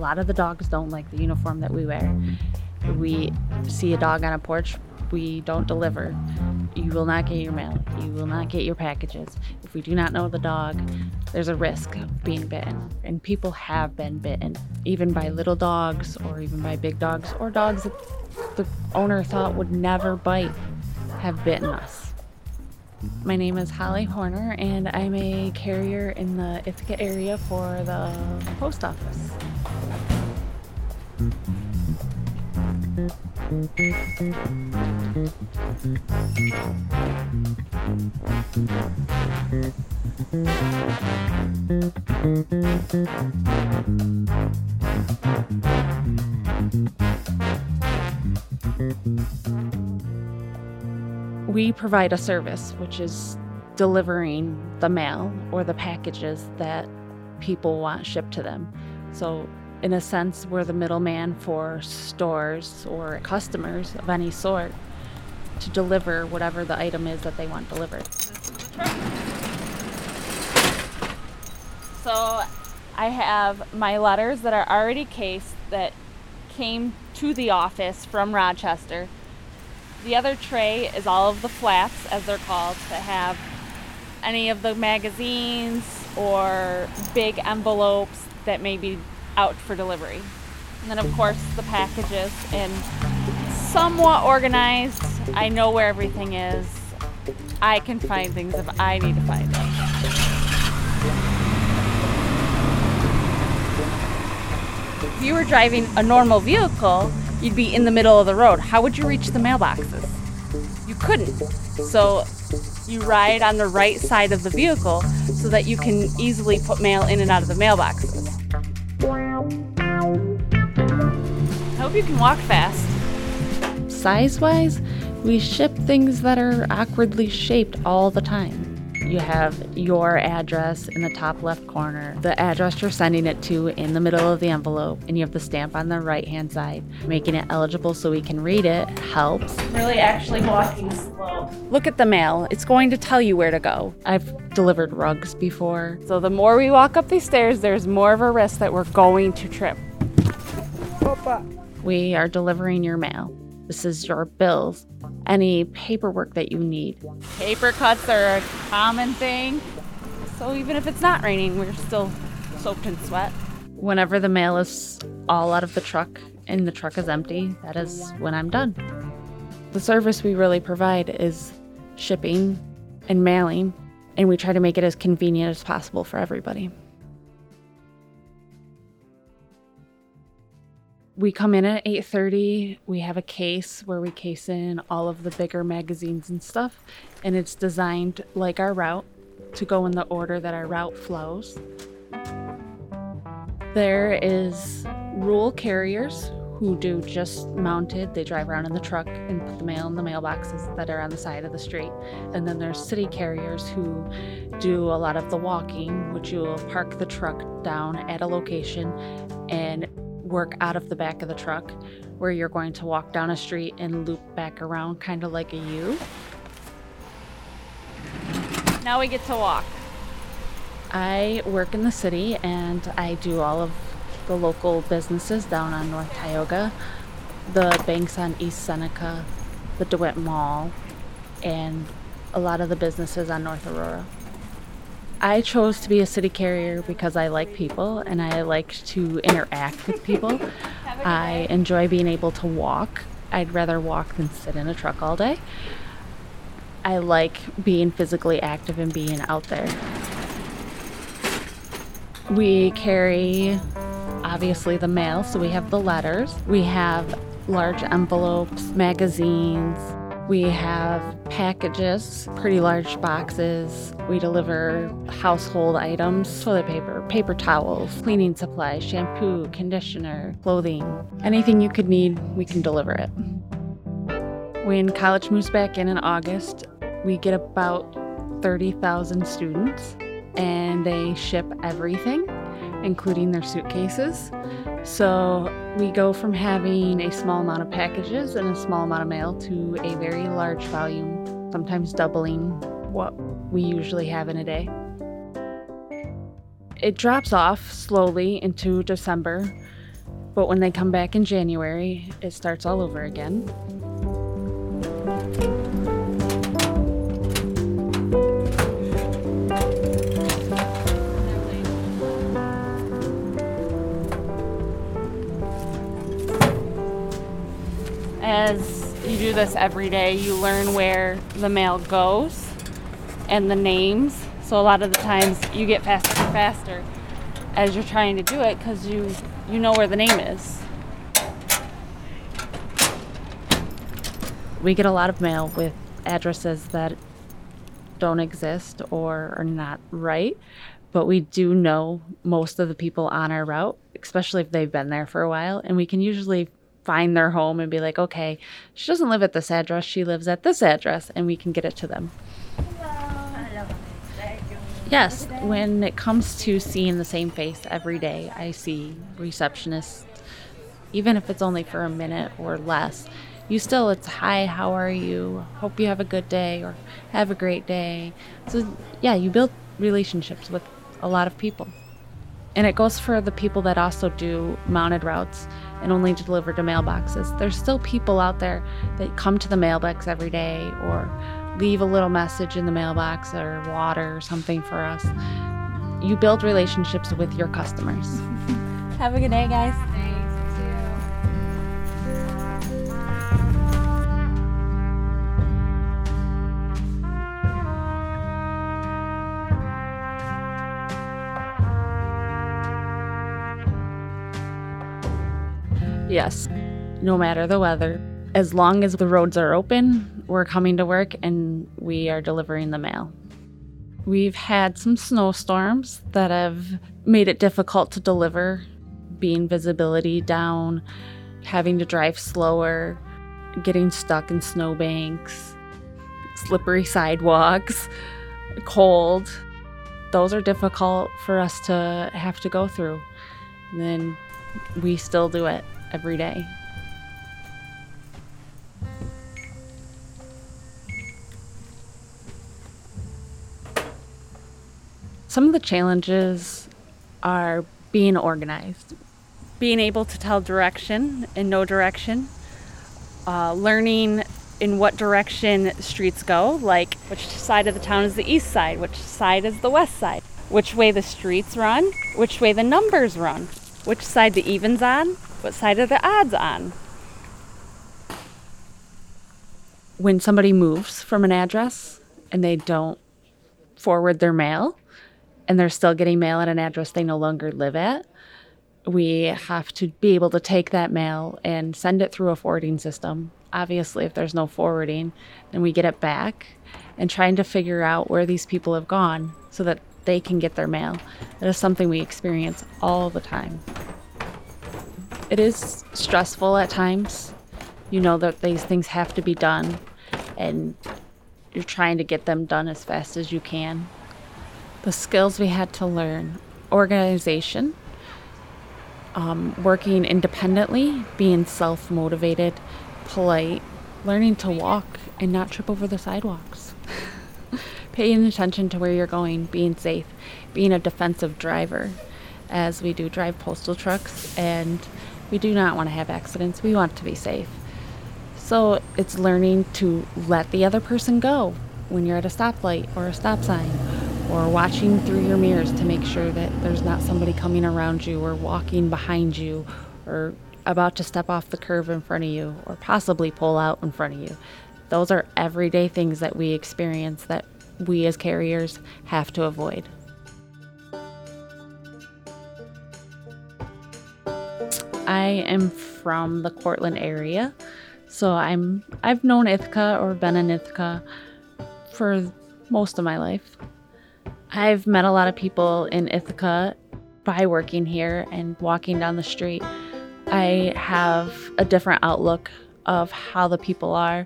lot of the dogs don't like the uniform that we wear. We see a dog on a porch, we don't deliver. You will not get your mail. You will not get your packages. If we do not know the dog, there's a risk of being bitten. And people have been bitten, even by little dogs or even by big dogs, or dogs that the owner thought would never bite have bitten us. My name is Holly Horner, and I'm a carrier in the Ithaca area for the post office. We provide a service, which is delivering the mail or the packages that people want shipped to them. So, in a sense, we're the middleman for stores or customers of any sort to deliver whatever the item is that they want delivered. So I have my letters that are already cased that came to the office from Rochester. The other tray is all of the flats, as they're called, that have any of the magazines or big envelopes that may be out for delivery. And then, of course, the packages, and somewhat organized. I know where everything is. I can find things if I need to find them. If you were driving a normal vehicle, you'd be in the middle of the road. How would you reach the mailboxes? You couldn't. So you ride on the right side of the vehicle so that you can easily put mail in and out of the mailboxes. I hope you can walk fast. Size-wise, we ship things that are awkwardly shaped all the time. You have your address in the top left corner, the address you're sending it to in the middle of the envelope, and you have the stamp on the right-hand side. Making it legible so we can read it helps. Really actually walking slow. Look at the mail. It's going to tell you where to go. I've delivered rugs before. So the more we walk up these stairs, there's more of a risk that we're going to trip. Opa. We are delivering your mail. This is your bills, any paperwork that you need. Paper cuts are a common thing. So even if it's not raining, we're still soaked in sweat. Whenever the mail is all out of the truck and the truck is empty, that is when I'm done. The service we really provide is shipping and mailing, and we try to make it as convenient as possible for everybody. We come in at 8:30, we have a case where we case in all of the bigger magazines and stuff, and it's designed like our route to go in the order that our route flows. There is rural carriers who do just mounted. They drive around in the truck and put the mail in the mailboxes that are on the side of the street. And then there's city carriers who do a lot of the walking, which you will park the truck down at a location and work out of the back of the truck, where you're going to walk down a street and loop back around, kind of like a U. Now we get to walk. I work in the city and I do all of the local businesses down on North Tioga, the banks on East Seneca, the DeWitt Mall, and a lot of the businesses on North Aurora. I chose to be a city carrier because I like people and I like to interact with people. I enjoy being able to walk. I'd rather walk than sit in a truck all day. I like being physically active and being out there. We carry, obviously, the mail, so we have the letters. We have large envelopes, magazines. We have packages, pretty large boxes. We deliver household items, toilet paper, paper towels, cleaning supplies, shampoo, conditioner, clothing. Anything you could need, we can deliver it. When college moves back in August, we get about 30,000 students, and they ship everything, including their suitcases. So we go from having a small amount of packages and a small amount of mail to a very large volume, sometimes doubling what we usually have in a day. It drops off slowly into December, But when they come back in January, it starts all over again. As you do this every day, you learn where the mail goes and the names. So a lot of the times you get faster and faster as you're trying to do it because you know where the name is. We get a lot of mail with addresses that don't exist or are not right, but we do know most of the people on our route, especially if they've been there for a while, and we can usually find their home and be like, okay, she doesn't live at this address, she lives at this address, and we can get it to them. Yes, when it comes to seeing the same face every day, I see receptionists, even if it's only for a minute or less. It's hi, how are you? Hope you have a good day or have a great day. So yeah, you build relationships with a lot of people. And it goes for the people that also do mounted routes and only deliver to mailboxes. There's still people out there that come to the mailbox every day or leave a little message in the mailbox or water or something for us. You build relationships with your customers. Have a good day, guys. Thanks, you too. Yes, no matter the weather, as long as the roads are open, we're coming to work and we are delivering the mail. We've had some snowstorms that have made it difficult to deliver, being visibility down, having to drive slower, getting stuck in snowbanks, slippery sidewalks, cold. Those are difficult for us to have to go through. And then we still do it every day. Some of the challenges are being organized, being able to tell direction and no direction, learning in what direction streets go, like which side of the town is the east side, which side is the west side, which way the streets run, which way the numbers run, which side the evens on, what side are the odds on. When somebody moves from an address and they don't forward their mail, and they're still getting mail at an address they no longer live at, we have to be able to take that mail and send it through a forwarding system. Obviously, if there's no forwarding, then we get it back, and trying to figure out where these people have gone so that they can get their mail. That is something we experience all the time. It is stressful at times. You know that these things have to be done, and you're trying to get them done as fast as you can. The skills we had to learn: organization, working independently, being self-motivated, polite, learning to walk and not trip over the sidewalks, paying attention to where you're going, being safe, being a defensive driver, as we do drive postal trucks, and we do not want to have accidents. We want to be safe. So it's learning to let the other person go when you're at a stoplight or a stop sign, or watching through your mirrors to make sure that there's not somebody coming around you or walking behind you or about to step off the curb in front of you or possibly pull out in front of you. Those are everyday things that we experience that we as carriers have to avoid. I am from the Cortland area, so I've known Ithaca or been in Ithaca for most of my life. I've met a lot of people in Ithaca by working here and walking down the street. I have a different outlook of how the people are.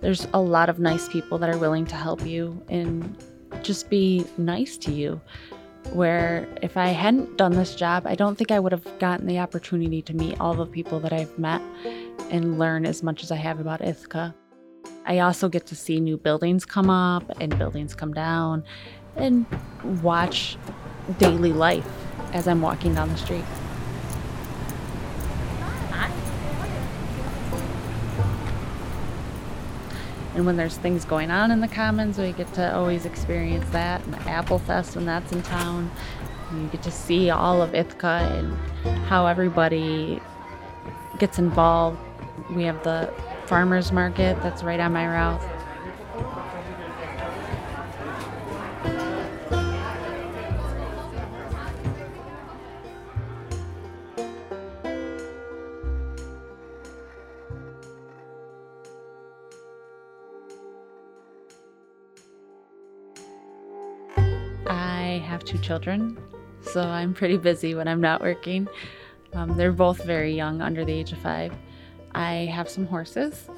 There's a lot of nice people that are willing to help you and just be nice to you. Where if I hadn't done this job, I don't think I would have gotten the opportunity to meet all the people that I've met and learn as much as I have about Ithaca. I also get to see new buildings come up and buildings come down, and watch daily life as I'm walking down the street. And when there's things going on in the Commons, we get to always experience that. And the Apple Fest, when that's in town, you get to see all of Ithaca and how everybody gets involved. We have the farmers market that's right on my route. I have 2 children, so I'm pretty busy when I'm not working. They're both very young, under the age of 5. I have some horses,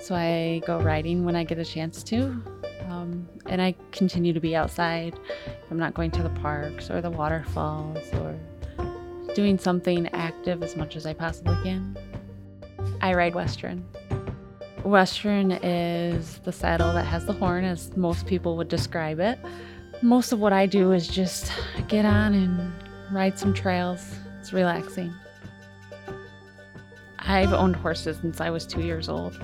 so I go riding when I get a chance to. And I continue to be outside. I'm not going to the parks or the waterfalls or doing something active as much as I possibly can. I ride Western. Western is the saddle that has the horn, as most people would describe it. Most of what I do is just get on and ride some trails. It's relaxing. I've owned horses since I was 2 years old.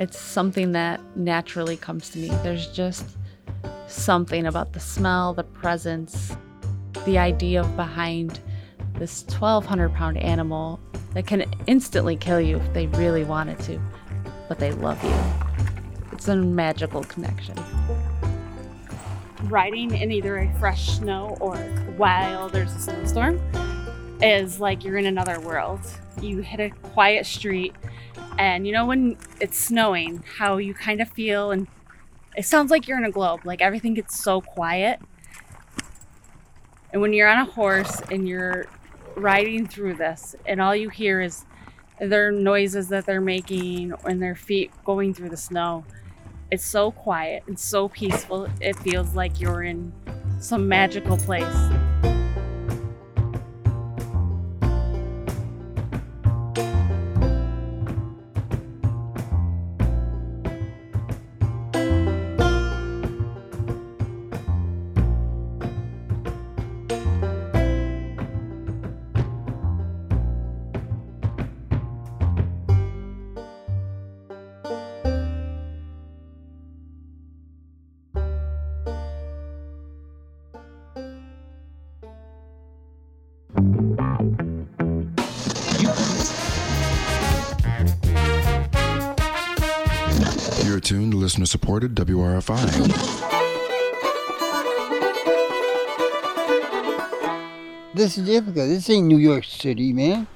It's something that naturally comes to me. There's just something about the smell, the presence, the idea of behind this 1,200-pound animal that can instantly kill you if they really wanted to, but they love you. It's a magical connection. Riding in either a fresh snow or while there's a snowstorm is like you're in another world. You hit a quiet street, and you know when it's snowing, how you kind of feel, and it sounds like you're in a globe, like everything gets so quiet. And when you're on a horse and you're riding through this, and all you hear is their noises that they're making and their feet going through the snow, it's so quiet and so peaceful. It feels like you're in some magical place. You're tuned to listener-supported WRFI. This is Ithaca. This ain't New York City, man.